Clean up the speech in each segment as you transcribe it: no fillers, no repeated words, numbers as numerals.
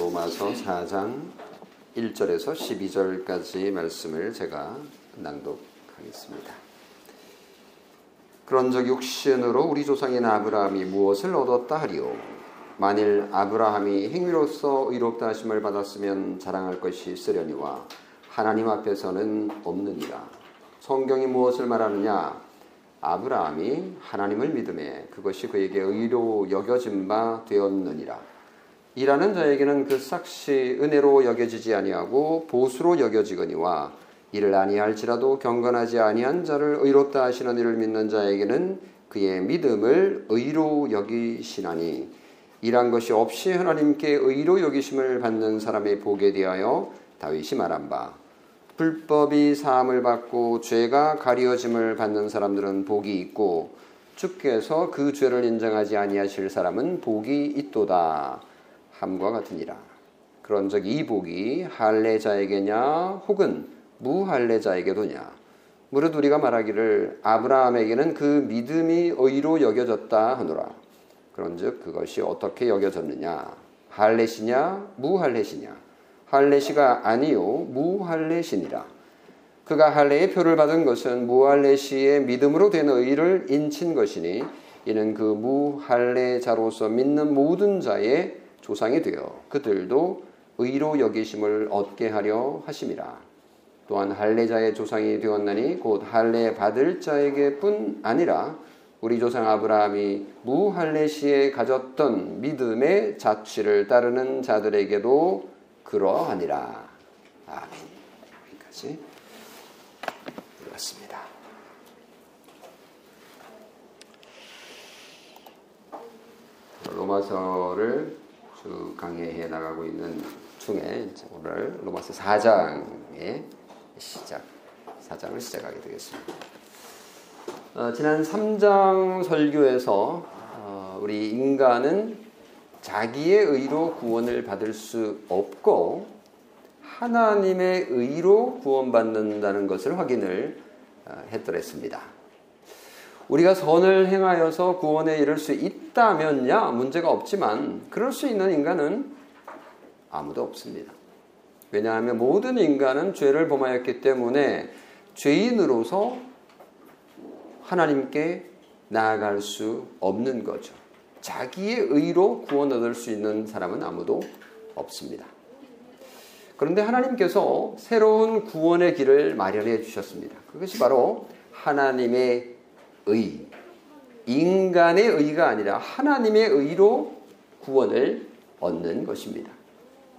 로마서 4장 1절에서 12절까지 말씀을 제가 낭독하겠습니다. 그런즉 육신으로 우리 조상인 아브라함이 무엇을 얻었다 하리요? 만일 아브라함이 행위로서 의롭다 하심을 받았으면 자랑할 것이 있으려니와 하나님 앞에서는 없느니라. 성경이 무엇을 말하느냐? 아브라함이 하나님을 믿음에 그것이 그에게 의로 여겨진 바 되었느니라. 일하는 자에게는 그 삭시 은혜로 여겨지지 아니하고 보수로 여겨지거니와 이를 아니할지라도 경건하지 아니한 자를 의롭다 하시는 이를 믿는 자에게는 그의 믿음을 의로 여기시나니 일한 것이 없이 하나님께 의로 여기심을 받는 사람의 복에 대하여 다윗이 말한 바 불법이 사함을 받고 죄가 가려짐을 받는 사람들은 복이 있고 주께서 그 죄를 인정하지 아니하실 사람은 복이 있도다 함과 같으니라. 그런즉 이 복이 할례자에게냐 혹은 무할례자에게도냐? 무릇 우리가 말하기를 아브라함에게는 그 믿음이 의로 여겨졌다 하노라. 그런즉 그것이 어떻게 여겨졌느냐? 할례시냐 무할례시냐? 할례시가 아니요 무할례시니라. 그가 할례의 표를 받은 것은 무할례시의 믿음으로 된 의를 인친 것이니 이는 그 무할례자로서 믿는 모든 자의 조상이 되어 그들도 의로 여기심을 얻게 하려 하심이라. 또한 할례자의 조상이 되었나니 곧 할례 받을 자에게뿐 아니라 우리 조상 아브라함이 무할례시에 가졌던 믿음의 자취를 따르는 자들에게도 그러하니라. 아멘. 여기까지 읽었습니다. 로마서를 쭉 강해해 나가고 있는 중에 오늘 로마서 4장의 시작, 4장을 시작하게 되겠습니다. 지난 3장 설교에서 우리 인간은 자기의 의로 구원을 받을 수 없고 하나님의 의로 구원받는다는 것을 확인을 했더랬습니다. 우리가 선을 행하여서 구원에 이를 수 있다면야 문제가 없지만 그럴 수 있는 인간은 아무도 없습니다. 왜냐하면 모든 인간은 죄를 범하였기 때문에 죄인으로서 하나님께 나아갈 수 없는 거죠. 자기의 의로 구원 얻을 수 있는 사람은 아무도 없습니다. 그런데 하나님께서 새로운 구원의 길을 마련해 주셨습니다. 그것이 바로 하나님의 의, 인간의 의가 아니라 하나님의 의로 구원을 얻는 것입니다.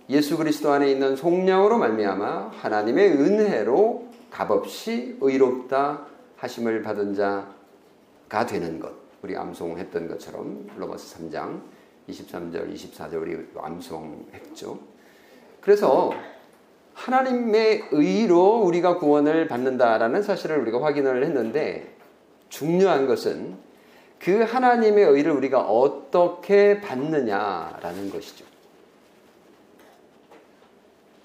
예수 그리스도 안에 있는 속량으로 말미암아 하나님의 은혜로 값없이 의롭다 하심을 받은 자가 되는 것, 우리 암송했던 것처럼 로마서 3장 23절, 24절 우리 암송했죠. 그래서 하나님의 의로 우리가 구원을 받는다라는 사실을 우리가 확인을 했는데 중요한 것은 그 하나님의 의를 우리가 어떻게 받느냐라는 것이죠.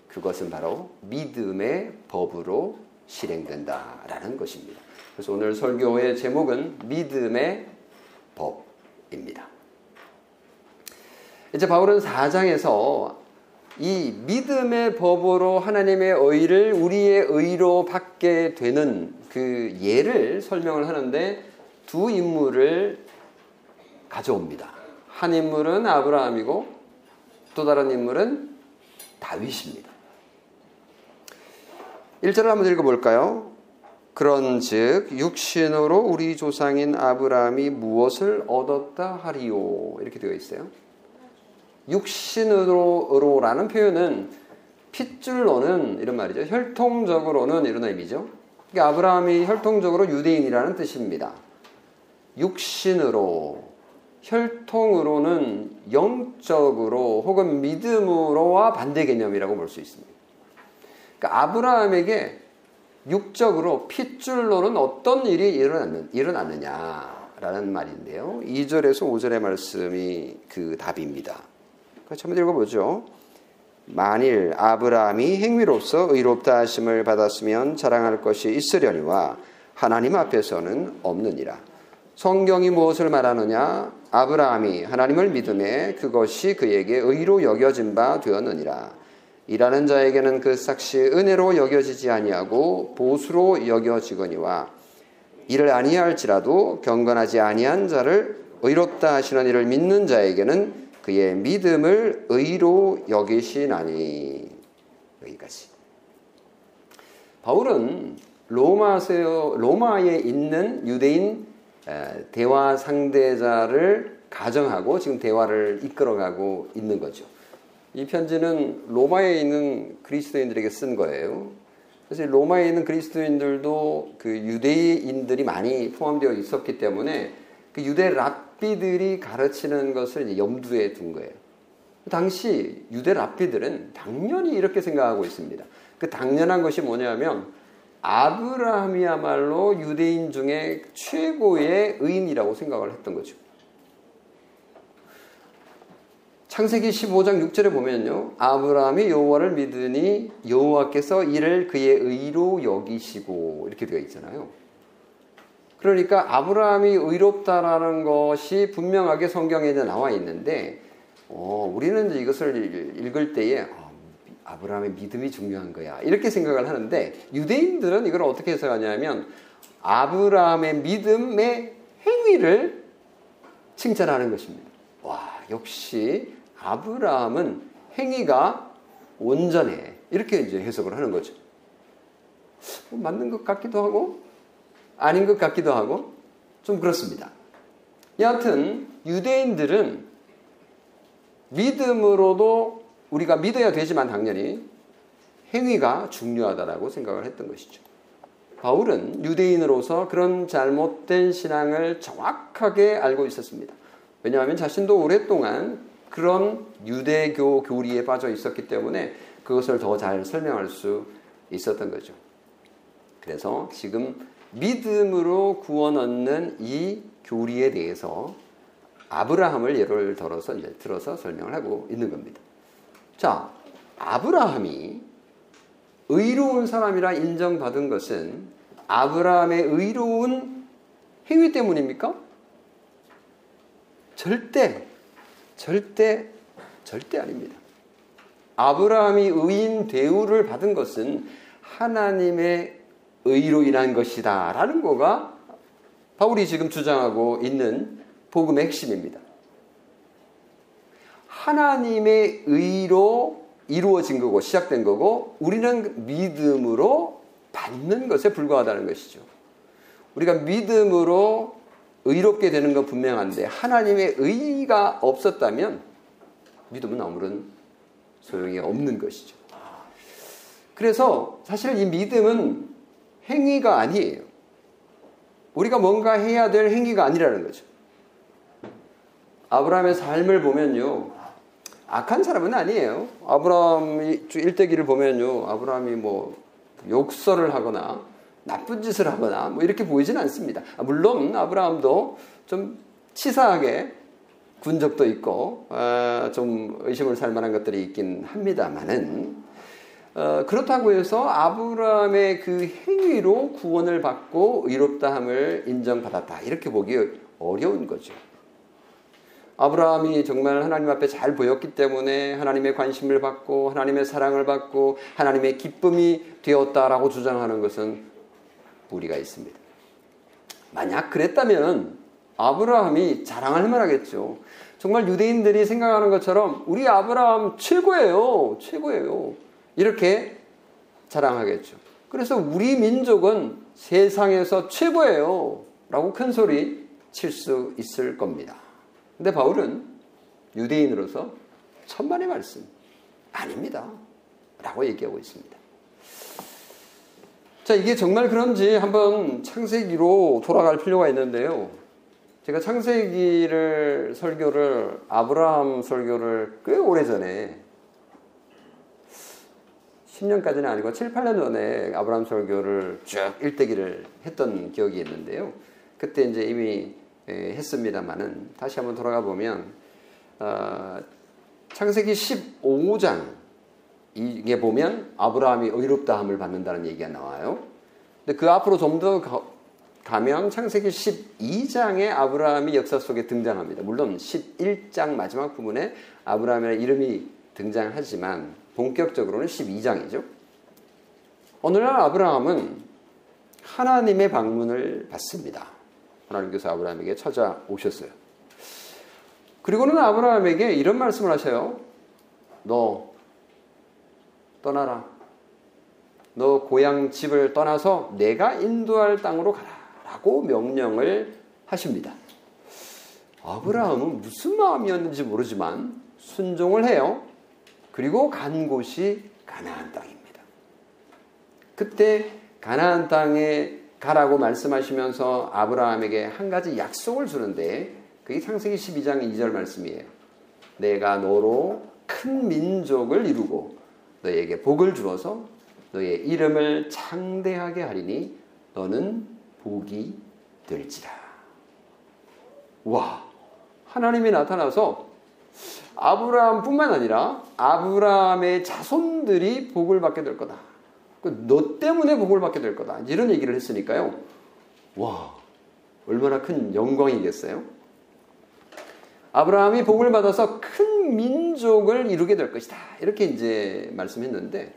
그것은 바로 믿음의 법으로 실행된다라는 것입니다. 그래서 오늘 설교의 제목은 믿음의 법입니다. 이제 바울은 4장에서 이 믿음의 법으로 하나님의 의를 우리의 의로 받게 되는 그 예를 설명을 하는데 두 인물을 가져옵니다. 한 인물은 아브라함이고 또 다른 인물은 다윗입니다. 1절을 한번 읽어볼까요? 그런즉 육신으로 우리 조상인 아브라함이 무엇을 얻었다 하리요? 이렇게 되어 있어요. 육신으로라는 표현은 핏줄로는 이런 말이죠. 혈통적으로는 이런 의미죠. 그러니까 아브라함이 혈통적으로 유대인이라는 뜻입니다. 육신으로, 혈통으로는 영적으로 혹은 믿음으로와 반대 개념이라고 볼 수 있습니다. 그러니까 아브라함에게 육적으로 핏줄로는 어떤 일이 일어났느냐라는 말인데요. 2절에서 5절의 말씀이 그 답입니다. 한번 읽어보죠. 만일 아브라함이 행위로서 의롭다 하심을 받았으면 자랑할 것이 있으려니와 하나님 앞에서는 없느니라. 성경이 무엇을 말하느냐? 아브라함이 하나님을 믿음에 그것이 그에게 의로 여겨진 바 되었느니라. 일하는 자에게는 그 삭시 은혜로 여겨지지 아니하고 보수로 여겨지거니와 이를 아니할지라도 경건하지 아니한 자를 의롭다 하시는 이를 믿는 자에게는 그의 믿음을 의로 여기시나니. 여기까지. 바울은 로마에 있는 유대인 대화 상대자를 가정하고 지금 대화를 이끌어가고 있는 거죠. 이 편지는 로마에 있는 그리스도인들에게 쓴 거예요. 사실 로마에 있는 그리스도인들도 그 유대인들이 많이 포함되어 있었기 때문에 그 유대 랍비들이 가르치는 것을 이제 염두에 둔 거예요. 당시 유대 랍비들은 당연히 이렇게 생각하고 있습니다. 그 당연한 것이 뭐냐면 아브라함이야말로 유대인 중에 최고의 의인이라고 생각을 했던 거죠. 창세기 15장 6절에 보면요. 아브라함이 여호와를 믿으니 여호와께서 이를 그의 의로 여기시고 이렇게 되어 있잖아요. 그러니까 아브라함이 의롭다라는 것이 분명하게 성경에 나와 있는데 우리는 이것을 읽을 때에 아브라함의 믿음이 중요한 거야 이렇게 생각을 하는데 유대인들은 이걸 어떻게 해석하냐면 아브라함의 믿음의 행위를 칭찬하는 것입니다. 와, 역시 아브라함은 행위가 온전해 이렇게 이제 해석을 하는 거죠. 맞는 것 같기도 하고 아닌 것 같기도 하고 좀 그렇습니다. 여하튼 유대인들은 믿음으로도 우리가 믿어야 되지만 당연히 행위가 중요하다라고 생각을 했던 것이죠. 바울은 유대인으로서 그런 잘못된 신앙을 정확하게 알고 있었습니다. 왜냐하면 자신도 오랫동안 그런 유대교 교리에 빠져 있었기 때문에 그것을 더 잘 설명할 수 있었던 거죠. 그래서 지금 믿음으로 구원 얻는 이 교리에 대해서 아브라함을 예를 들어서 설명을 하고 있는 겁니다. 자, 아브라함이 의로운 사람이라 인정받은 것은 아브라함의 의로운 행위 때문입니까? 절대 아닙니다. 아브라함이 의인 대우를 받은 것은 하나님의 의로 인한 것이다 라는 거가 바울이 지금 주장하고 있는 복음의 핵심입니다. 하나님의 의로 이루어진 거고 시작된 거고 우리는 믿음으로 받는 것에 불과하다는 것이죠. 우리가 믿음으로 의롭게 되는 건 분명한데 하나님의 의가 없었다면 믿음은 아무런 소용이 없는 것이죠. 그래서 사실 이 믿음은 행위가 아니에요. 우리가 뭔가 해야 될 행위가 아니라는 거죠. 아브라함의 삶을 보면요. 악한 사람은 아니에요. 아브라함이 일대기를 보면요. 아브라함이 욕설을 하거나 나쁜 짓을 하거나 이렇게 보이진 않습니다. 물론 아브라함도 좀 치사하게 군 적도 있고 좀 의심을 살 만한 것들이 있긴 합니다만은 그렇다고 해서 아브라함의 그 행위로 구원을 받고 의롭다함을 인정받았다. 이렇게 보기 어려운 거죠. 아브라함이 정말 하나님 앞에 잘 보였기 때문에 하나님의 관심을 받고 하나님의 사랑을 받고 하나님의 기쁨이 되었다라고 주장하는 것은 무리가 있습니다. 만약 그랬다면 아브라함이 자랑할 만하겠죠. 정말 유대인들이 생각하는 것처럼 우리 아브라함 최고예요. 최고예요. 이렇게 자랑하겠죠. 그래서 우리 민족은 세상에서 최고예요. 라고 큰 소리 칠 수 있을 겁니다. 근데 바울은 유대인으로서 천만의 말씀 아닙니다 라고 얘기하고 있습니다. 자, 이게 정말 그런지 한번 창세기로 돌아갈 필요가 있는데요. 제가 창세기를 아브라함 설교를 꽤 오래전에 10년까지는 아니고 7, 8년 전에 아브라함 설교를 쭉 일대기를 했던 기억이 있는데요. 그때 이제 이미 했습니다만은 다시 한번 돌아가 보면 창세기 15장 이게 보면 아브라함이 의롭다함을 받는다는 얘기가 나와요. 근데 그 앞으로 좀 더 가면 창세기 12장에 아브라함이 역사 속에 등장합니다. 물론 11장 마지막 부분에 아브라함의 이름이 등장하지만 본격적으로는 12장이죠. 어느날 아브라함은 하나님의 방문을 받습니다. 하나님께서 아브라함에게 찾아오셨어요. 그리고는 아브라함에게 이런 말씀을 하세요. 너 떠나라. 너 고향 집을 떠나서 내가 인도할 땅으로 가라. 라고 명령을 하십니다. 아브라함은 무슨 마음이었는지 모르지만 순종을 해요. 그리고 간 곳이 가나안 땅입니다. 그때 가나안 땅에 가라고 말씀하시면서 아브라함에게 한 가지 약속을 주는데 그게 창세기 12장 2절 말씀이에요. 내가 너로 큰 민족을 이루고 너에게 복을 주어서 너의 이름을 창대하게 하리니 너는 복이 될지라. 와, 하나님이 나타나서 아브라함뿐만 아니라 아브라함의 자손들이 복을 받게 될 거다. 너 때문에 복을 받게 될 거다. 이런 얘기를 했으니까요. 와, 얼마나 큰 영광이겠어요? 아브라함이 복을 받아서 큰 민족을 이루게 될 것이다. 이렇게 이제 말씀했는데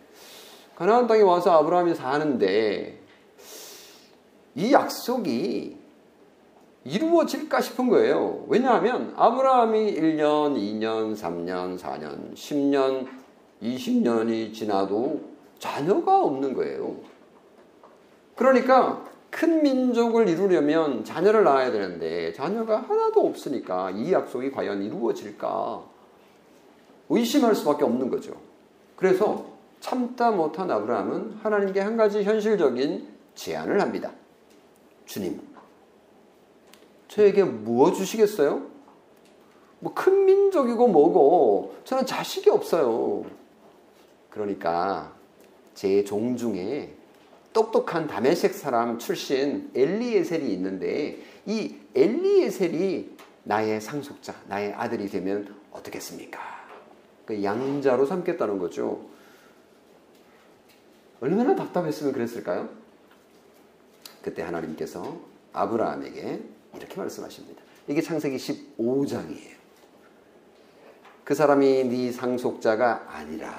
가나안 땅에 와서 아브라함이 사는데 이 약속이 이루어질까 싶은 거예요. 왜냐하면 아브라함이 1년, 2년, 3년, 4년, 10년, 20년이 지나도 자녀가 없는 거예요. 그러니까 큰 민족을 이루려면 자녀를 낳아야 되는데 자녀가 하나도 없으니까 이 약속이 과연 이루어질까 의심할 수밖에 없는 거죠. 그래서 참다 못한 아브라함은 하나님께 한 가지 현실적인 제안을 합니다. 주님, 저에게 뭐 주시겠어요? 뭐 큰 민족이고 뭐고 저는 자식이 없어요. 그러니까 제 종 중에 똑똑한 다메섹 사람 출신 엘리에셀이 있는데 이 엘리에셀이 나의 상속자, 나의 아들이 되면 어떻겠습니까? 그 양자로 삼겠다는 거죠. 얼마나 답답했으면 그랬을까요? 그때 하나님께서 아브라함에게 이렇게 말씀하십니다. 이게 창세기 15장이에요. 그 사람이 네 상속자가 아니라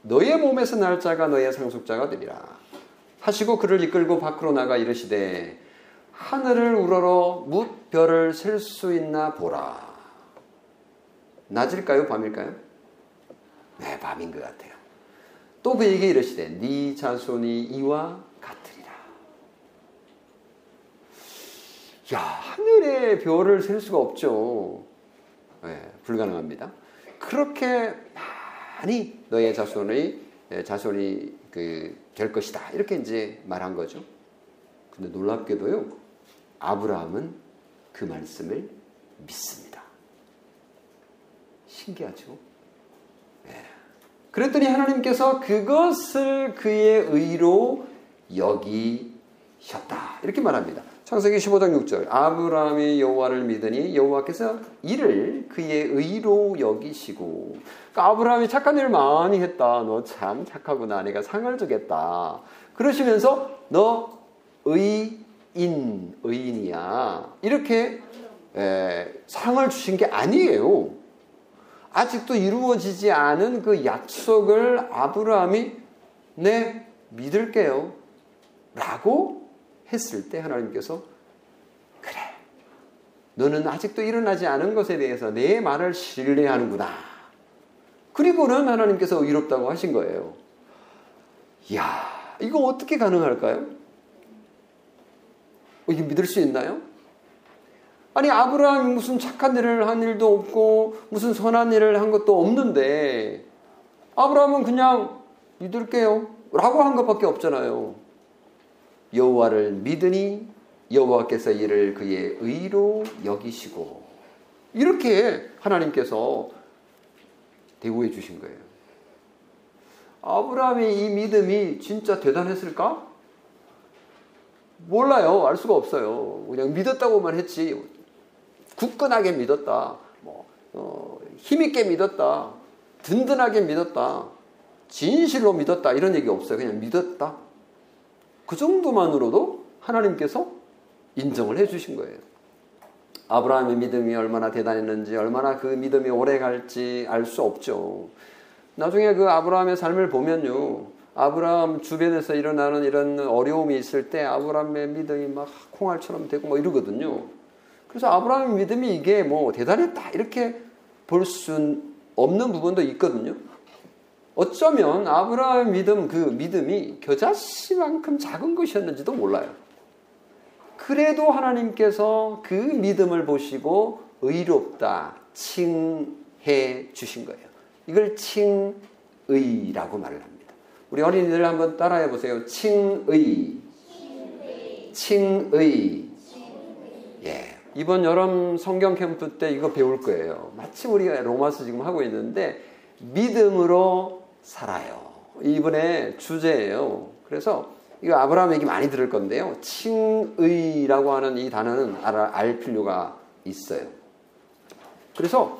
너의 몸에서 날 자가 너의 상속자가 되리라 하시고 그를 이끌고 밖으로 나가 이르시되 하늘을 우러러 뭇 별을 셀 수 있나 보라. 낮일까요? 밤일까요? 네, 밤인 것 같아요. 또 그에게 이르시되 네 자손이 이와 같으리라. 야, 하늘에 별을 셀 수가 없죠. 네, 불가능합니다. 그렇게 많이 너의 자손이 될 것이다. 이렇게 이제 말한 거죠. 근데 놀랍게도요, 아브라함은 그 말씀을 믿습니다. 신기하죠? 네. 그랬더니 하나님께서 그것을 그의 의로 여기셨다. 이렇게 말합니다. 창세기 15장 6절 아브라함이 여호와를 믿으니 여호와께서 이를 그의 의로 여기시고 그러니까 아브라함이 착한 일을 많이 했다. 너 참 착하구나. 내가 상을 주겠다. 그러시면서 너 의인이야. 이렇게 상을 주신 게 아니에요. 아직도 이루어지지 않은 그 약속을 아브라함이 네 믿을게요. 라고 했을 때 하나님께서 그래, 너는 아직도 일어나지 않은 것에 대해서 내 말을 신뢰하는구나. 그리고는 하나님께서 의롭다고 하신 거예요. 이야, 이거 어떻게 가능할까요? 이게 믿을 수 있나요? 아니, 아브라함이 무슨 착한 일을 한 일도 없고 무슨 선한 일을 한 것도 없는데 아브라함은 그냥 믿을게요 라고 한 것밖에 없잖아요. 여호와를 믿으니 여호와께서 이를 그의 의로 여기시고 이렇게 하나님께서 대우해 주신 거예요. 아브라함의 이 믿음이 진짜 대단했을까? 몰라요. 알 수가 없어요. 그냥 믿었다고만 했지 굳건하게 믿었다. 힘있게 믿었다. 든든하게 믿었다. 진실로 믿었다. 이런 얘기 없어요. 그냥 믿었다. 그 정도만으로도 하나님께서 인정을 해 주신 거예요. 아브라함의 믿음이 얼마나 대단했는지, 얼마나 그 믿음이 오래 갈지 알 수 없죠. 나중에 그 아브라함의 삶을 보면요, 아브라함 주변에서 일어나는 이런 어려움이 있을 때 아브라함의 믿음이 막 콩알처럼 되고 막 이러거든요. 그래서 아브라함의 믿음이 이게 뭐 대단했다 이렇게 볼 수 없는 부분도 있거든요. 어쩌면 아브라함의 믿음, 그 믿음이 겨자씨만큼 작은 것이었는지도 몰라요. 그래도 하나님께서 그 믿음을 보시고 의롭다 칭해 주신 거예요. 이걸 칭의라고 말을 합니다. 우리 어린이들 한번 따라해 보세요. 칭의. 칭의. 칭의. 예. 이번 여름 성경 캠프 때 이거 배울 거예요. 마침 우리가 로마서 지금 하고 있는데 믿음으로 살아요. 이번에 주제예요. 그래서 이거 아브라함 얘기 많이 들을 건데요. 칭의라고 하는 이 단어는 알 필요가 있어요. 그래서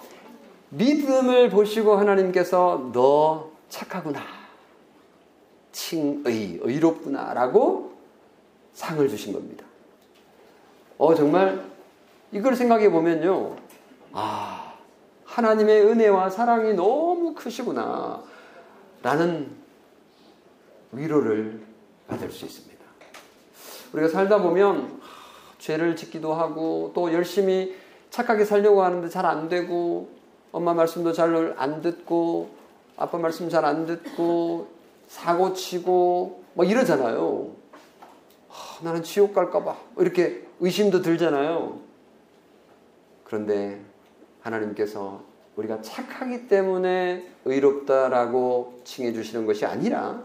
믿음을 보시고 하나님께서 너 착하구나, 칭의, 의롭구나 라고 상을 주신 겁니다. 정말 이걸 생각해 보면요, 아, 하나님의 은혜와 사랑이 너무 크시구나 라는 위로를 받을 수 있습니다. 우리가 살다 보면 죄를 짓기도 하고 또 열심히 착하게 살려고 하는데 잘 안 되고, 엄마 말씀도 잘 안 듣고 아빠 말씀 잘 안 듣고 사고치고 뭐 이러잖아요. 나는 지옥 갈까 봐 이렇게 의심도 들잖아요. 그런데 하나님께서 우리가 착하기 때문에 의롭다라고 칭해 주시는 것이 아니라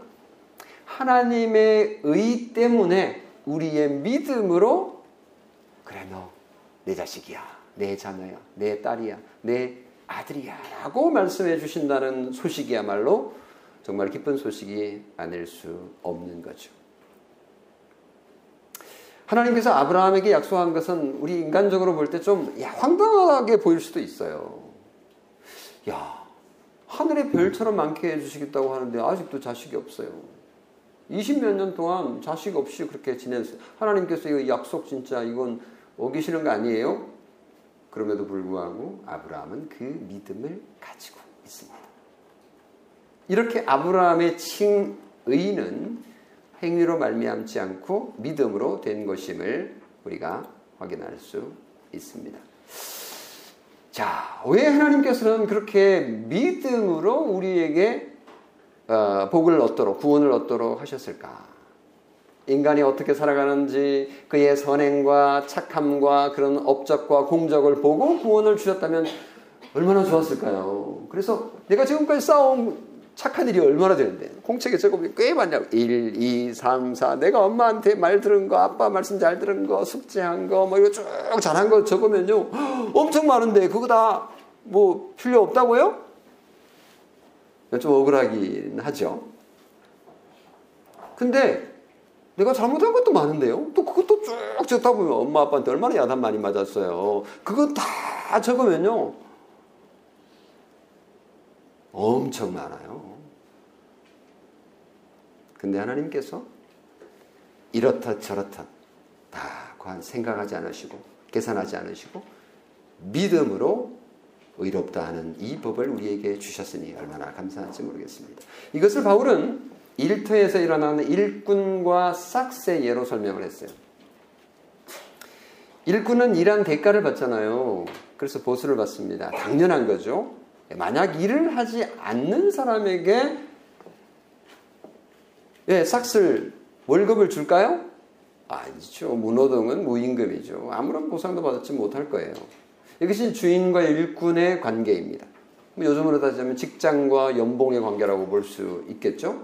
하나님의 의 때문에 우리의 믿음으로, 그래 너 내 자식이야, 내 자녀야, 내 딸이야, 내 아들이야 라고 말씀해 주신다는 소식이야말로 정말 기쁜 소식이 아닐 수 없는 거죠. 하나님께서 아브라함에게 약속한 것은 우리 인간적으로 볼 때 좀 황당하게 보일 수도 있어요. 야, 하늘에 별처럼 많게 해주시겠다고 하는데 아직도 자식이 없어요. 20몇 년 동안 자식 없이 그렇게 지냈어요. 하나님께서 이 약속 진짜 이건 어기시는 거 아니에요? 그럼에도 불구하고 아브라함은 그 믿음을 가지고 있습니다. 이렇게 아브라함의 칭의는 행위로 말미암지 않고 믿음으로 된 것임을 우리가 확인할 수 있습니다. 자, 왜 하나님께서는 그렇게 믿음으로 우리에게 복을 얻도록, 구원을 얻도록 하셨을까? 인간이 어떻게 살아가는지 그의 선행과 착함과 그런 업적과 공적을 보고 구원을 주셨다면 얼마나 좋았을까요? 그래서 내가 지금까지 싸운 착한 일이 얼마나 되는데, 공책에 적어보면 꽤 많냐고. 1, 2, 3, 4 내가 엄마한테 말 들은 거, 아빠 말씀 잘 들은 거, 숙제한 거 뭐 이거 쭉 잘한 거 적으면요 엄청 많은데 그거 다 뭐 필요 없다고요? 좀 억울하긴 하죠. 근데 내가 잘못한 것도 많은데요. 또 그것도 쭉 적다 보면 엄마 아빠한테 얼마나 야단 많이 맞았어요. 그거 다 적으면요 엄청 많아요. 근데 하나님께서 이렇듯 저렇듯 다 생각하지 않으시고 계산하지 않으시고 믿음으로 의롭다 하는 이 법을 우리에게 주셨으니 얼마나 감사한지 모르겠습니다. 이것을 바울은 일터에서 일어나는 일꾼과 싹세 예로 설명을 했어요. 일꾼은 일한 대가를 받잖아요. 그래서 보수를 받습니다. 당연한 거죠. 만약 일을 하지 않는 사람에게 싹쓸 월급을 줄까요? 아니죠. 무노동은 무임금이죠. 아무런 보상도 받지 못할 거예요. 이것이 주인과 일꾼의 관계입니다. 요즘으로 따지자면 직장과 연봉의 관계라고 볼 수 있겠죠.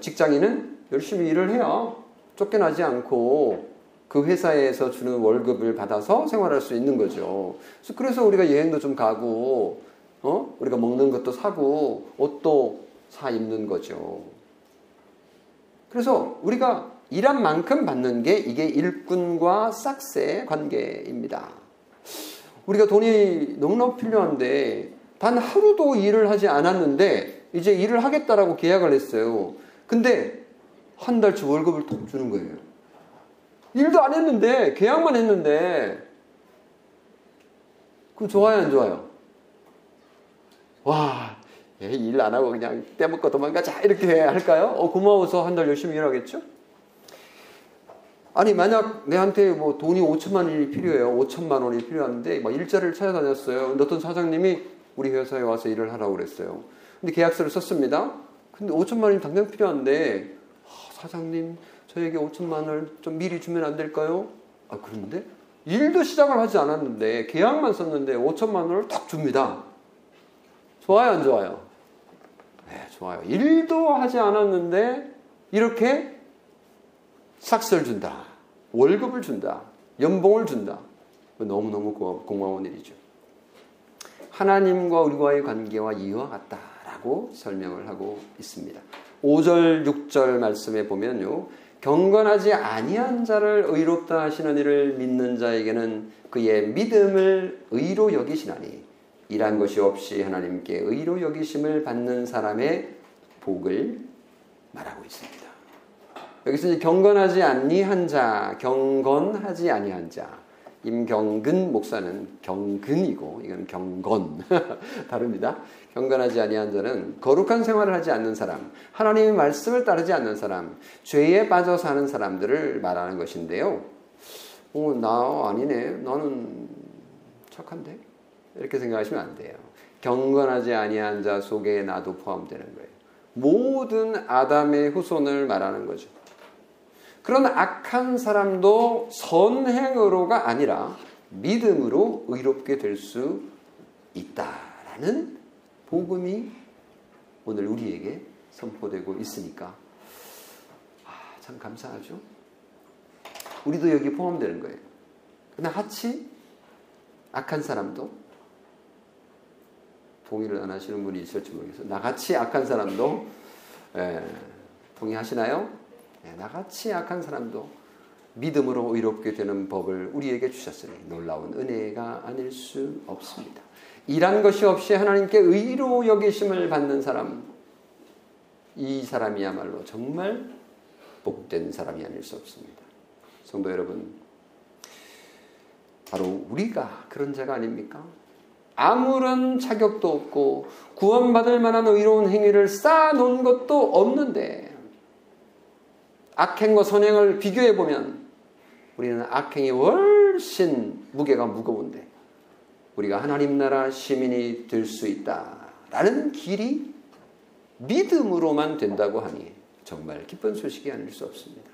직장인은 열심히 일을 해야 쫓겨나지 않고 그 회사에서 주는 월급을 받아서 생활할 수 있는 거죠. 그래서 우리가 여행도 좀 가고 우리가 먹는 것도 사고 옷도 사 입는 거죠. 그래서 우리가 일한 만큼 받는 게 이게 일꾼과 싹세의 관계입니다. 우리가 돈이 넉넉 필요한데 단 하루도 일을 하지 않았는데 이제 일을 하겠다라고 계약을 했어요. 근데 한 달치 월급을 톡 주는 거예요. 일도 안 했는데 계약만 했는데 그럼 좋아요 안 좋아요? 와, 일 안 하고 그냥 떼먹고 도망가자 이렇게 할까요? 고마워서 한 달 열심히 일하겠죠? 아니 만약 내한테 뭐 돈이 5천만 원이 필요해요. 5천만 원이 필요한데 막 일자리를 찾아다녔어요. 근데 어떤 사장님이 우리 회사에 와서 일을 하라고 그랬어요. 근데 계약서를 썼습니다. 근데 5천만 원이 당장 필요한데 사장님 저에게 5천만 원을 좀 미리 주면 안 될까요? 아 그런데 일도 시작을 하지 않았는데 계약만 썼는데 5천만 원을 딱 줍니다. 좋아요 안 좋아요? 네 좋아요. 일도 하지 않았는데 이렇게 삭스를 준다. 월급을 준다. 연봉을 준다. 너무너무 고마운 일이죠. 하나님과 우리와의 관계와 이와 같다라고 설명을 하고 있습니다. 5절, 6절 말씀에 보면요. 경건하지 아니한 자를 의롭다 하시는 이를 믿는 자에게는 그의 믿음을 의로 여기시나니 일한 것이 없이 하나님께 의로 여기심을 받는 사람의 복을 말하고 있습니다. 여기서 이제 경건하지 아니한 자, 경건하지 아니한 자. 임경근 목사는 경근이고 이건 경건 다릅니다. 경건하지 아니한 자는 거룩한 생활을 하지 않는 사람, 하나님의 말씀을 따르지 않는 사람, 죄에 빠져 사는 사람들을 말하는 것인데요. 나 아니네. 나는 착한데? 이렇게 생각하시면 안 돼요. 경건하지 아니한 자 속에 나도 포함되는 거예요. 모든 아담의 후손을 말하는 거죠. 그런 악한 사람도 선행으로가 아니라 믿음으로 의롭게 될 수 있다라는 복음이 오늘 우리에게 선포되고 있으니까 참 감사하죠. 우리도 여기 포함되는 거예요. 그러나 하치 악한 사람도 동의를 안 하시는 분이 있을지 모르겠어요. 나같이 악한 사람도 동의하시나요? 나같이 악한 사람도 믿음으로 의롭게 되는 법을 우리에게 주셨으니 놀라운 은혜가 아닐 수 없습니다. 일한 것이 없이 하나님께 의로 여기심을 받는 사람, 이 사람이야말로 정말 복된 사람이 아닐 수 없습니다. 성도 여러분, 바로 우리가 그런 자가 아닙니까? 아무런 자격도 없고 구원받을 만한 의로운 행위를 쌓아놓은 것도 없는데 악행과 선행을 비교해보면 우리는 악행이 훨씬 무게가 무거운데 우리가 하나님 나라 시민이 될 수 있다라는 길이 믿음으로만 된다고 하니 정말 기쁜 소식이 아닐 수 없습니다.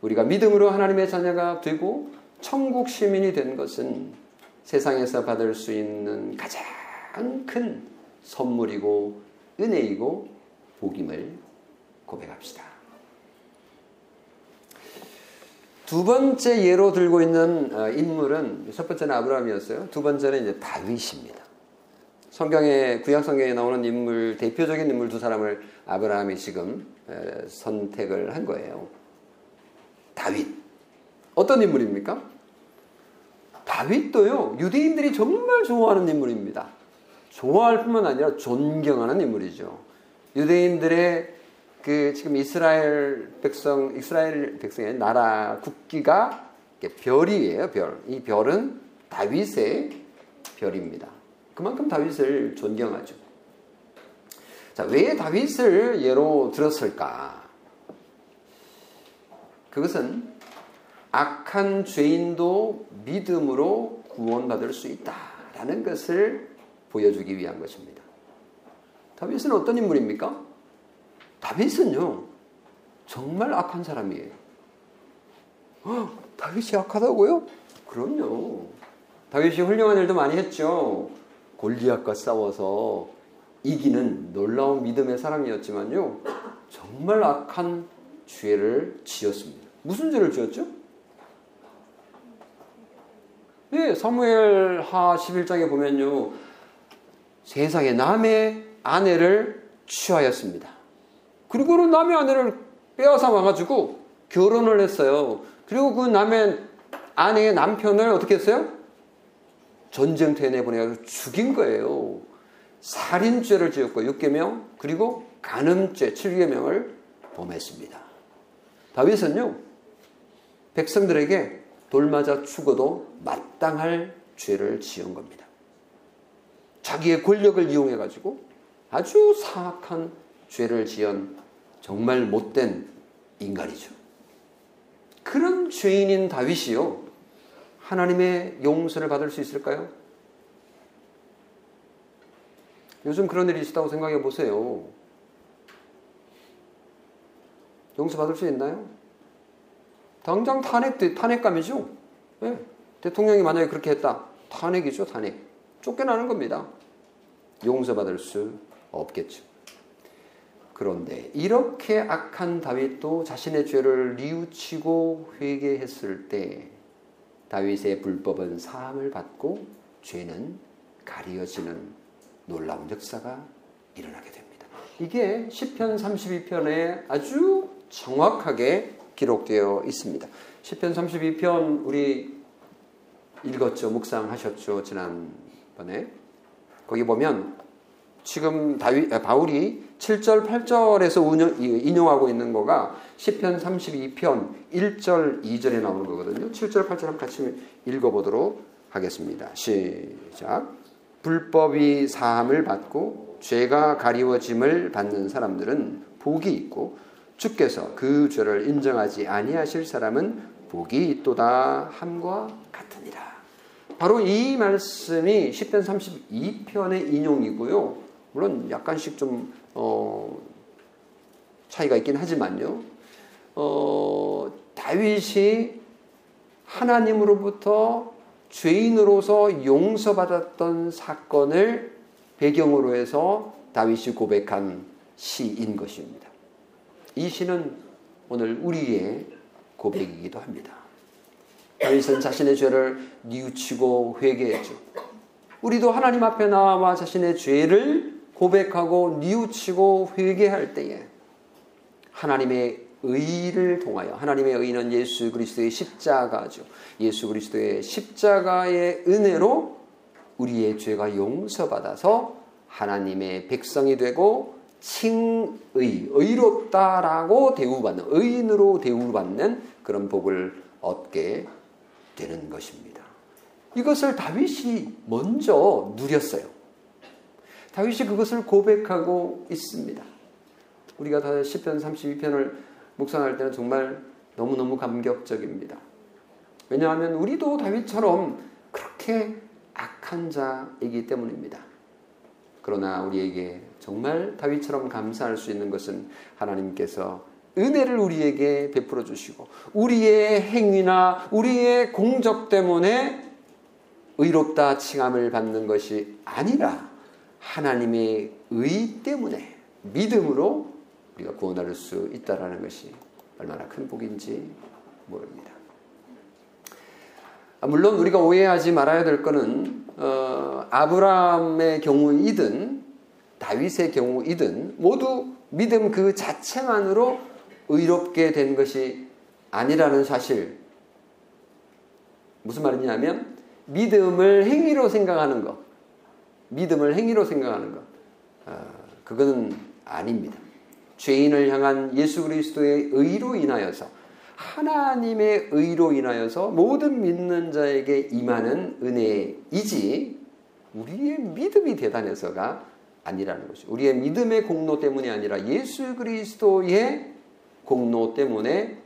우리가 믿음으로 하나님의 자녀가 되고 천국 시민이 된 것은 세상에서 받을 수 있는 가장 큰 선물이고 은혜이고 복임을 고백합시다. 두 번째 예로 들고 있는 인물은 첫 번째는 아브라함이었어요. 두 번째는 이제 다윗입니다. 성경에 구약 성경에 나오는 인물 대표적인 인물 두 사람을 아브라함이 지금 선택을 한 거예요. 다윗 어떤 인물입니까? 다윗도요 유대인들이 정말 좋아하는 인물입니다. 좋아할 뿐만 아니라 존경하는 인물이죠. 유대인들의 지금 이스라엘 백성의 나라 국기가 별이에요, 별. 이 별은 다윗의 별입니다. 그만큼 다윗을 존경하죠. 자, 왜 다윗을 예로 들었을까? 그것은 악한 죄인도 믿음으로 구원받을 수 있다라는 것을 보여주기 위한 것입니다. 다윗은 어떤 인물입니까? 다윗은요 정말 악한 사람이에요. 다윗이 악하다고요? 그럼요. 다윗이 훌륭한 일도 많이 했죠. 골리앗과 싸워서 이기는 놀라운 믿음의 사람이었지만요 정말 악한 죄를 지었습니다. 무슨 죄를 지었죠? 네, 사무엘하 11장에 보면요 세상의 남의 아내를 취하였습니다. 그리고는 남의 아내를 빼앗아 와가지고 결혼을 했어요. 그리고 그 남의 아내의 남편을 어떻게 했어요? 전쟁터에 내보내서 죽인 거예요. 살인죄를 지었고 6계명 그리고 간음죄 7계명을 범했습니다. 다윗은요 백성들에게 돌맞아 죽어도 마땅할 죄를 지은 겁니다. 자기의 권력을 이용해가지고 아주 사악한 죄를 지은 정말 못된 인간이죠. 그런 죄인인 다윗이요, 하나님의 용서를 받을 수 있을까요? 요즘 그런 일이 있었다고 생각해 보세요. 용서받을 수 있나요? 당장 탄핵감이죠. 네. 대통령이 만약에 그렇게 했다. 탄핵이죠, 탄핵. 쫓겨나는 겁니다. 용서받을 수 없겠죠. 그런데 이렇게 악한 다윗도 자신의 죄를 뉘우치고 회개했을 때 다윗의 불법은 사함을 받고 죄는 가려지는 놀라운 역사가 일어나게 됩니다. 이게 시편 32편에 아주 정확하게 기록되어 있습니다. 시편 32편 우리 읽었죠. 묵상하셨죠. 지난번에. 거기 보면 지금 바울이 7절 8절에서 인용하고 있는 거가 시편 32편 1절 2절에 나오는 거거든요. 7절 8절 한번 같이 읽어보도록 하겠습니다. 시작. 불법이 사함을 받고 죄가 가리워짐을 받는 사람들은 복이 있고 주께서 그 죄를 인정하지 아니하실 사람은 복이 있도다 함과 같으니라. 바로 이 말씀이 시편 32편의 인용이고요. 물론 약간씩 좀 차이가 있긴 하지만요. 다윗이 하나님으로부터 죄인으로서 용서받았던 사건을 배경으로 해서 다윗이 고백한 시인 것입니다. 이 시는 오늘 우리의 고백이기도 합니다. 다윗은 자신의 죄를 뉘우치고 회개했죠. 우리도 하나님 앞에 나와 자신의 죄를 고백하고 뉘우치고 회개할 때에 하나님의 의의를 통하여, 하나님의 의의는 예수 그리스도의 십자가죠. 예수 그리스도의 십자가의 은혜로 우리의 죄가 용서받아서 하나님의 백성이 되고 칭의, 의롭다라고 대우받는, 의인으로 대우받는 그런 복을 얻게 되는 것입니다. 이것을 다윗이 먼저 누렸어요. 다윗이 그것을 고백하고 있습니다. 우리가 다 시편 32편을 묵상할 때는 정말 너무너무 감격적입니다. 왜냐하면 우리도 다윗처럼 그렇게 악한 자이기 때문입니다. 그러나 우리에게 정말 다윗처럼 감사할 수 있는 것은 하나님께서 은혜를 우리에게 베풀어 주시고 우리의 행위나 우리의 공적 때문에 의롭다 칭함을 받는 것이 아니라 하나님의 의 때문에 믿음으로 우리가 구원할 수 있다는 것이 얼마나 큰 복인지 모릅니다. 물론 우리가 오해하지 말아야 될 것은 아브라함의 경우이든 다윗의 경우이든 모두 믿음 그 자체만으로 의롭게 된 것이 아니라는 사실. 무슨 말이냐면 믿음을 행위로 생각하는 것 그거는 아닙니다. 죄인을 향한 예수 그리스도의 의로 인하여서, 하나님의 의로 인하여서 모든 믿는 자에게 임하는 은혜이지 우리의 믿음이 대단해서가 아니라는 것이죠. 우리의 믿음의 공로 때문이 아니라 예수 그리스도의 공로 때문에,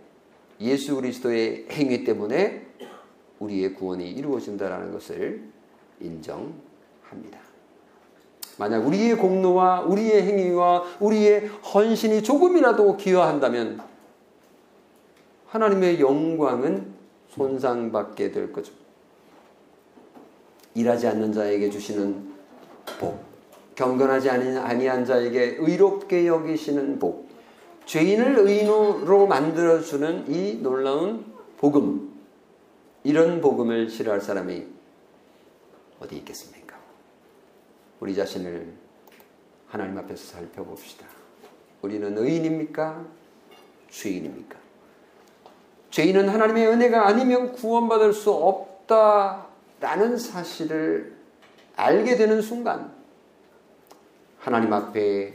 예수 그리스도의 행위 때문에 우리의 구원이 이루어진다라는 것을 인정합니다. 만약 우리의 공로와 우리의 행위와 우리의 헌신이 조금이라도 기여한다면 하나님의 영광은 손상받게 될 거죠. 일하지 않는 자에게 주시는 복, 경건하지 아니한 자에게 의롭게 여기시는 복, 죄인을 의인으로 만들어주는 이 놀라운 복음, 이런 복음을 싫어할 사람이 어디 있겠습니까? 우리 자신을 하나님 앞에서 살펴봅시다. 우리는 의인입니까? 죄인입니까? 죄인은 하나님의 은혜가 아니면 구원받을 수 없다라는 사실을 알게 되는 순간 하나님 앞에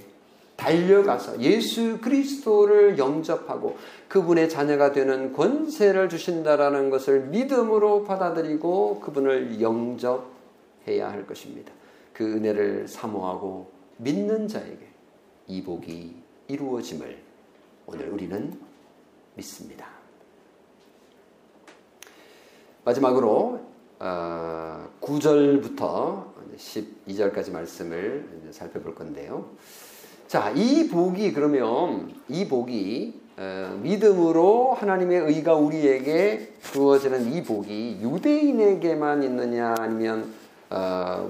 달려가서 예수 그리스도를 영접하고 그분의 자녀가 되는 권세를 주신다라는 것을 믿음으로 받아들이고 그분을 영접해야 할 것입니다. 그 은혜를 사모하고 믿는 자에게 이 복이 이루어짐을 오늘 우리는 믿습니다. 마지막으로 9절부터 12절까지 말씀을 이제 살펴볼 건데요. 자, 이 복이 믿음으로 하나님의 의가 우리에게 주어지는 이 복이 유대인에게만 있느냐, 아니면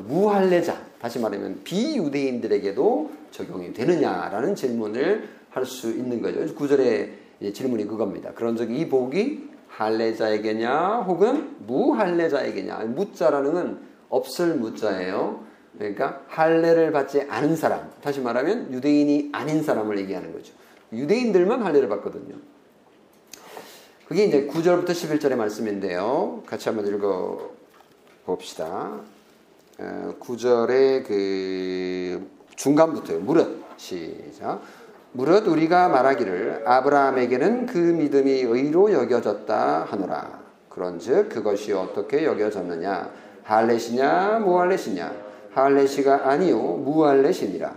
무할례자, 다시 말하면 비유대인들에게도 적용이 되느냐라는 질문을 할 수 있는 거죠. 9절의 질문이 그겁니다. 그런즉 이 복이 할례자에게냐 혹은 무할례자에게냐. 무자라는 건 없을 무자예요. 그러니까 할례를 받지 않은 사람, 다시 말하면 유대인이 아닌 사람을 얘기하는 거죠. 유대인들만 할례를 받거든요. 그게 이제 9절부터 11절의 말씀인데요. 같이 한번 읽어봅시다. 9절의 그 중간부터요. 무릇, 시작. 무릇 우리가 말하기를 아브라함에게는 그 믿음이 의로 여겨졌다 하노라. 그런즉 그것이 어떻게 여겨졌느냐? 할례시냐 무할례시냐? 할례시가 아니요 무할례시니라.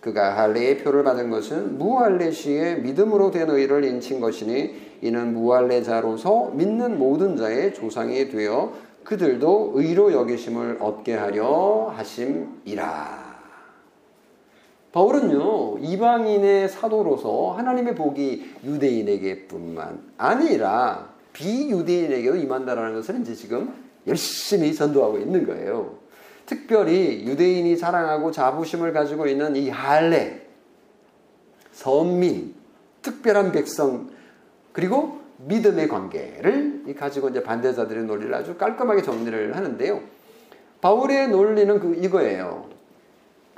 그가 할례의 표를 받은 것은 무할례시의 믿음으로 된 의를 인친 것이니 이는 무할례자로서 믿는 모든 자의 조상이 되어 그들도 의로 여기심을 얻게 하려 하심이라. 바울은요, 이방인의 사도로서 하나님의 복이 유대인에게뿐만 아니라 비유대인에게도 임한다라는 것을 이제 지금 열심히 전도하고 있는 거예요. 특별히 유대인이 사랑하고 자부심을 가지고 있는 이 할례, 선민, 특별한 백성, 그리고 믿음의 관계를 가지고 이제 반대자들의 논리를 아주 깔끔하게 정리를 하는데요. 바울의 논리는 이거예요.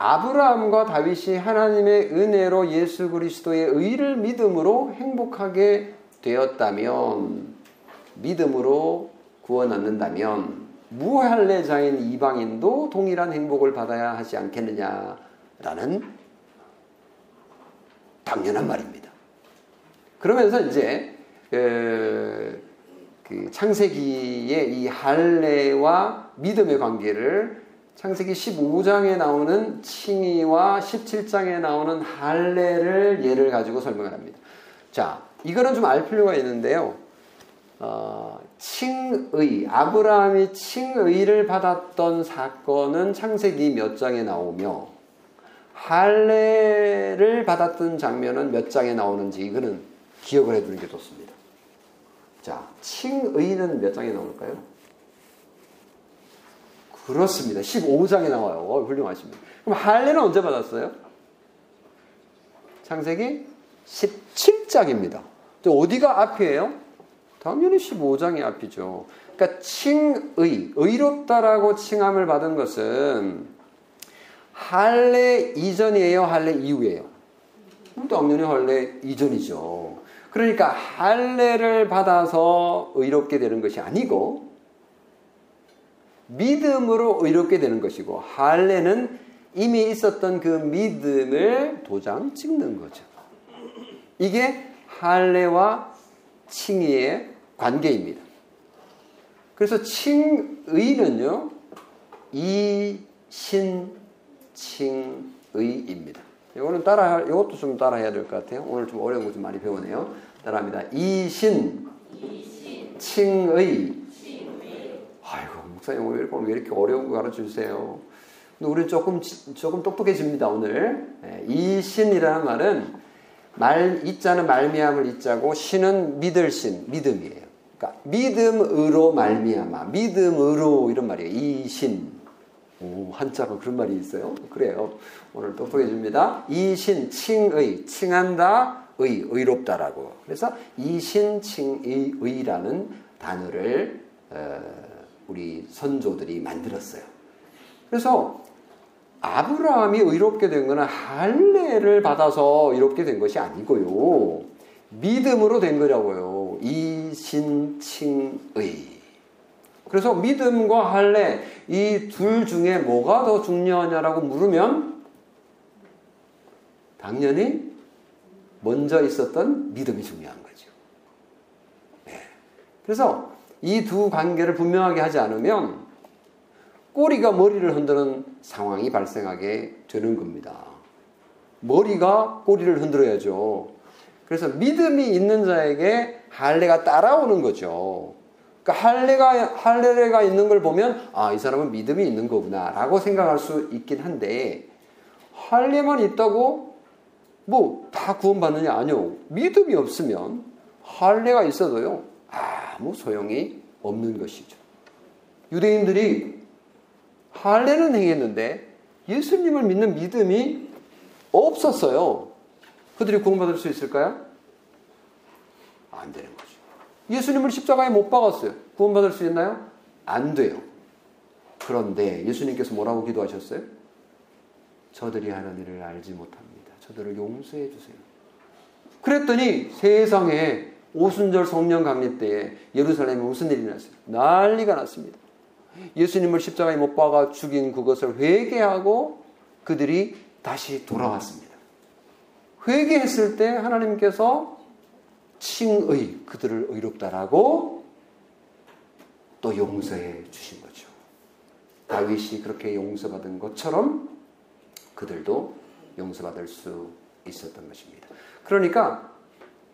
아브라함과 다윗이 하나님의 은혜로 예수 그리스도의 의를 믿음으로 행복하게 되었다면, 믿음으로 구원 얻는다면 무할례자인 이방인도 동일한 행복을 받아야 하지 않겠느냐라는 당연한 말입니다. 그러면서 이제 그 창세기의 이 할례와 믿음의 관계를 창세기 15장에 나오는 칭의와 17장에 나오는 할례를 예를 가지고 설명을 합니다. 자, 이거는 좀 알 필요가 있는데요. 칭의, 아브라함이 칭의를 받았던 사건은 창세기 몇 장에 나오며 할례를 받았던 장면은 몇 장에 나오는지 이거는 기억을 해두는 게 좋습니다. 자, 칭의는 몇 장에 나올까요? 그렇습니다. 15장에 나와요. 훌륭하십니다. 그럼 할례는 언제 받았어요? 창세기 17장입니다. 어디가 앞이에요? 당연히 15장이 앞이죠. 그러니까 칭의, 의롭다라고 칭함을 받은 것은 할례 이전이에요? 할례 이후에요? 당연히 할례 이전이죠. 그러니까 할례를 받아서 의롭게 되는 것이 아니고 믿음으로 의롭게 되는 것이고, 할례는 이미 있었던 그 믿음을 도장 찍는 거죠. 이게 할례와 칭의의 관계입니다. 그래서 칭의는요, 이신칭의입니다. 이거는 이것도 좀 따라해야 될 것 같아요. 오늘 좀 어려운 거 좀 많이 배우네요. 따라합니다. 이신칭의. 아이고, 목사님 왜 이렇게 어려운 거 가르쳐주세요. 근데 우리는 조금 똑똑해집니다 오늘. 이신이라는 말은 이자는 말미암을 이자고 신은 믿을 신, 믿음이에요. 그러니까 믿음으로 말미암아, 믿음으로, 이런 말이에요. 이신. 오, 한자가 그런 말이 있어요? 그래요. 오늘 똑똑해집니다. 이신, 칭의, 칭한다, 의롭다라고. 그래서 이신칭의라는 단어를 우리 선조들이 만들었어요. 그래서 아브라함이 의롭게 된 것은 할례를 받아서 의롭게 된 것이 아니고요, 믿음으로 된 거라고요. 이신칭의. 그래서 믿음과 할례 이 둘 중에 뭐가 더 중요하냐라고 물으면 당연히 먼저 있었던 믿음이 중요한 거죠. 네. 그래서 이 두 관계를 분명하게 하지 않으면 꼬리가 머리를 흔드는 상황이 발생하게 되는 겁니다. 머리가 꼬리를 흔들어야죠. 그래서 믿음이 있는 자에게 할례가 따라오는 거죠. 그러니까 할례가 있는 걸 보면 아, 이 사람은 믿음이 있는 거구나 라고 생각할 수 있긴 한데, 할례만 있다고 뭐 다 구원받느냐? 아니요. 믿음이 없으면 할례가 있어도요 아무 소용이 없는 것이죠. 유대인들이 할례는 행했는데 예수님을 믿는 믿음이 없었어요. 그들이 구원받을 수 있을까요? 안 되는 거죠. 예수님을 십자가에 못 박았어요. 구원받을 수 있나요? 안 돼요. 그런데 예수님께서 뭐라고 기도하셨어요? 저들이 하는 일을 알지 못합니다. 저들을 용서해 주세요. 그랬더니 세상에 오순절 성령 강림 때에 예루살렘에 무슨 일이 났어요? 난리가 났습니다. 예수님을 십자가에 못 박아 죽인 그것을 회개하고 그들이 다시 돌아왔습니다. 회개했을 때 하나님께서 칭의, 그들을 의롭다라고 또 용서해 주신 거죠. 다윗이 그렇게 용서받은 것처럼 그들도 용서받을 수 있었던 것입니다. 그러니까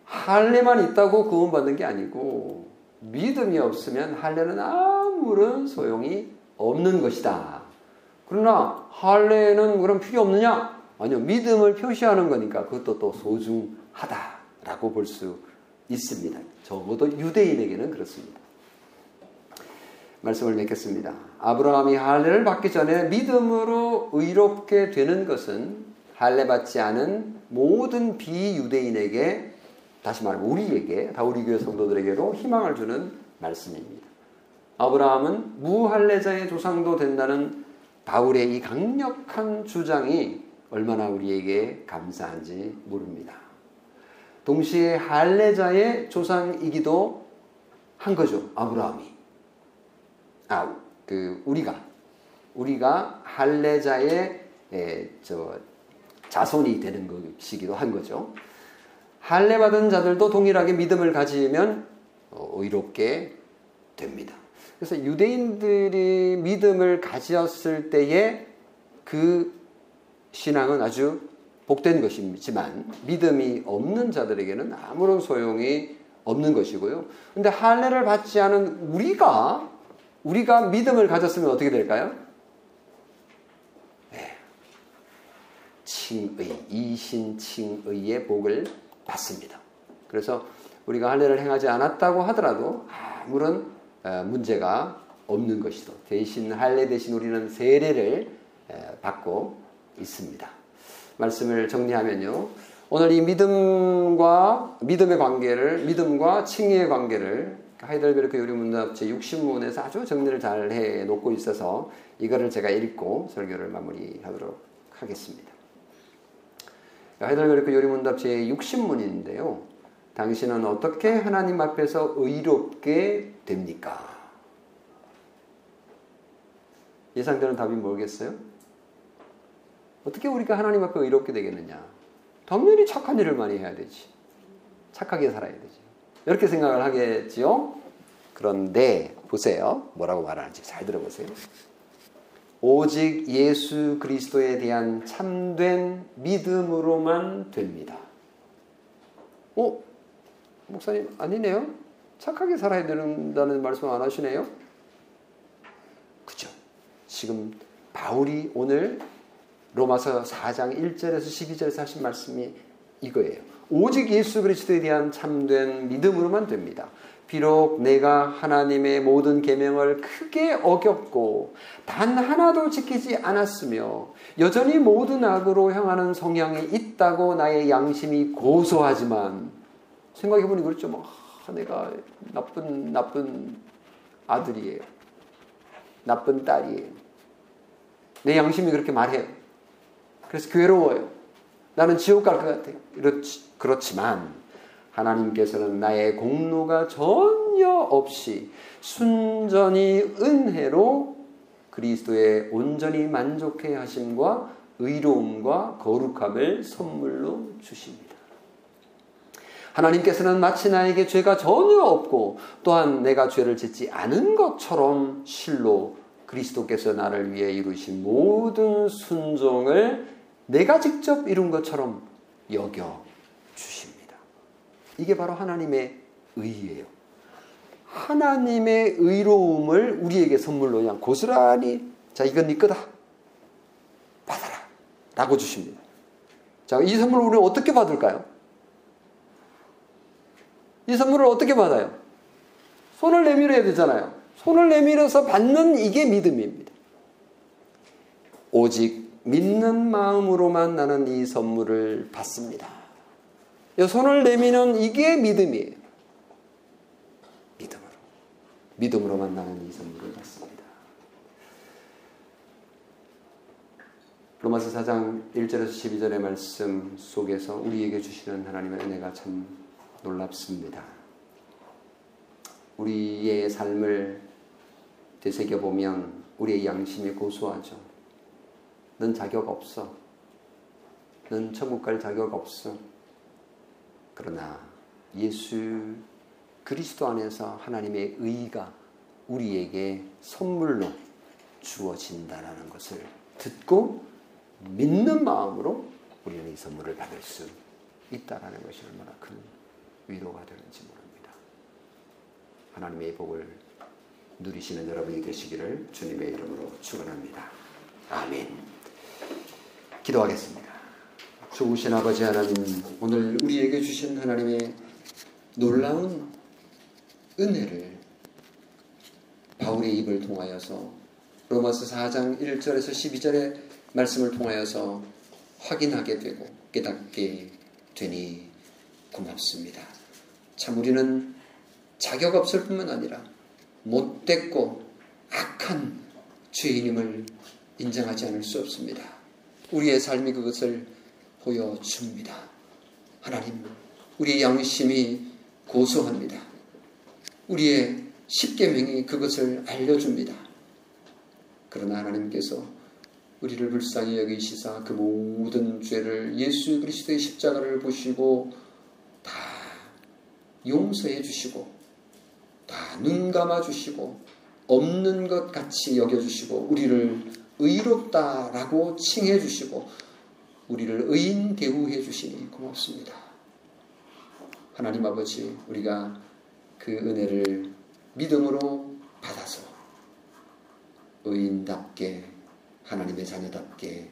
할례만 있다고 구원받는 게 아니고 믿음이 없으면 할례는 아무런 소용이 없는 것이다. 그러나 할례는 그럼 필요 없느냐? 아니요. 믿음을 표시하는 거니까 그것도 또 소중하다라고 볼 수 있습니다. 적어도 유대인에게는 그렇습니다. 말씀을 맺겠습니다. 아브라함이 할례를 받기 전에 믿음으로 의롭게 되는 것은 할례받지 않은 모든 비유대인에게, 다시 말하면 우리에게, 다우리교회 성도들에게로 희망을 주는 말씀입니다. 아브라함은 무할례자의 조상도 된다는 바울의 이 강력한 주장이 얼마나 우리에게 감사한지 모릅니다. 동시에 할례자의 조상이기도 한 거죠. 아브라함이. 우리가 할례자의 자손이 되는 것이기도 한 거죠. 할례받은 자들도 동일하게 믿음을 가지면 의롭게 됩니다. 그래서 유대인들이 믿음을 가지었을 때의 그 신앙은 아주 복된 것이지만 믿음이 없는 자들에게는 아무런 소용이 없는 것이고요. 그런데 할례를 받지 않은 우리가 믿음을 가졌으면 어떻게 될까요? 네. 칭의, 이신칭의의 복을 받습니다. 그래서 우리가 할례를 행하지 않았다고 하더라도 아무런 문제가 없는 것이죠. 대신 할례 대신 우리는 세례를 받고 있습니다. 말씀을 정리하면요. 오늘 이 믿음과 칭의의 관계를 하이델베르크 요리문답제 60문에서 아주 정리를 잘 해놓고 있어서 이거를 제가 읽고 설교를 마무리하도록 하겠습니다. 하이델베르크 요리문답제 60문인데요. 당신은 어떻게 하나님 앞에서 의롭게 됩니까? 예상되는 답이 뭐겠어요? 어떻게 우리가 하나님 앞에 의롭게 되겠느냐? 당연히 착한 일을 많이 해야 되지. 착하게 살아야 되지. 이렇게 생각을 하겠지요? 그런데 보세요. 뭐라고 말하는지 잘 들어보세요. 오직 예수 그리스도에 대한 참된 믿음으로만 됩니다. 목사님, 아니네요? 착하게 살아야 된다는 말씀 안 하시네요? 그죠. 지금 바울이 오늘 로마서 4장 1절에서 12절에서 하신 말씀이 이거예요. 오직 예수 그리스도에 대한 참된 믿음으로만 됩니다. 비록 내가 하나님의 모든 계명을 크게 어겼고 단 하나도 지키지 않았으며 여전히 모든 악으로 향하는 성향이 있다고 나의 양심이 고소하지만, 생각해보니 그렇죠. 내가 나쁜 아들이에요. 나쁜 딸이에요. 내 양심이 그렇게 말해요. 그래서 괴로워요. 나는 지옥 갈 것 같아요. 그렇지만 하나님께서는 나의 공로가 전혀 없이 순전히 은혜로 그리스도의 온전히 만족해 하심과 의로움과 거룩함을 선물로 주십니다. 하나님께서는 마치 나에게 죄가 전혀 없고 또한 내가 죄를 짓지 않은 것처럼 실로 그리스도께서 나를 위해 이루신 모든 순종을 내가 직접 이룬 것처럼 여겨 주십니다. 이게 바로 하나님의 의예요. 하나님의 의로움을 우리에게 선물로 그냥 고스란히, 자, 이건 네 거다, 받아라 라고 주십니다. 자, 이 선물을 우리는 어떻게 받을까요? 이 선물을 어떻게 받아요? 손을 내밀어야 되잖아요. 손을 내밀어서 받는 이게 믿음입니다. 오직 믿는 마음으로만 나는 이 선물을 받습니다. 이 손을 내미는 이게 믿음이에요. 믿음으로. 믿음으로만 나는 이 선물을 받습니다. 로마서 4장 1절에서 12절의 말씀 속에서 우리에게 주시는 하나님의 은혜가 참 놀랍습니다. 우리의 삶을 되새겨보면 우리의 양심이 고소하죠. 넌 자격 없어. 넌 천국 갈 자격 없어. 그러나 예수 그리스도 안에서 하나님의 의가 우리에게 선물로 주어진다라는 것을 듣고 믿는 마음으로 우리는 이 선물을 받을 수 있다라는 것이 얼마나 큰 위로가 되는지 모릅니다. 하나님의 복을 누리시는 여러분이 되시기를 주님의 이름으로 축원합니다. 아멘. 기도하겠습니다. 좋으신 아버지 하나님, 오늘 우리에게 주신 하나님의 놀라운 은혜를 바울의 입을 통하여서, 로마서 4장 1절에서 12절의 말씀을 통하여서 확인하게 되고 깨닫게 되니 고맙습니다. 참 우리는 자격 없을 뿐만 아니라 못됐고 악한 죄인임을 인정하지 않을 수 없습니다. 우리의 삶이 그것을 보여줍니다. 하나님, 우리의 양심이 고소합니다. 우리의 십계명이 그것을 알려줍니다. 그러나 하나님께서 우리를 불쌍히 여기시사 그 모든 죄를 예수 그리스도의 십자가를 보시고 다 용서해 주시고 다 눈 감아주시고 없는 것 같이 여겨주시고 우리를 의롭다라고 칭해 주시고 우리를 의인 대우해 주시니 고맙습니다. 하나님 아버지, 우리가 그 은혜를 믿음으로 받아서 의인답게, 하나님의 자녀답게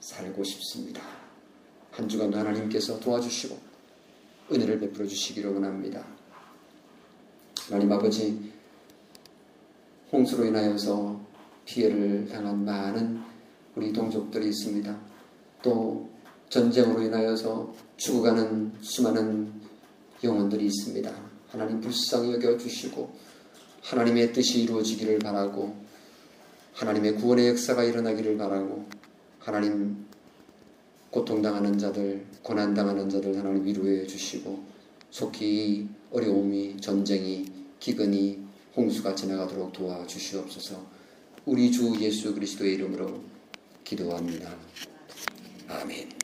살고 싶습니다. 한 주간도 하나님께서 도와주시고 은혜를 베풀어 주시기를 원합니다. 하나님 아버지, 홍수로 인하여서 피해를 당한 많은 우리 동족들이 있습니다. 또 전쟁으로 인하여서 죽어가는 수많은 영혼들이 있습니다. 하나님 불쌍히 여겨주시고 하나님의 뜻이 이루어지기를 바라고, 하나님의 구원의 역사가 일어나기를 바라고, 하나님 고통당하는 자들, 고난당하는 자들 하나님 위로해 주시고, 속히 어려움이, 전쟁이, 기근이, 홍수가 지나가도록 도와주시옵소서. 우리 주 예수 그리스도의 이름으로 기도합니다. 아멘.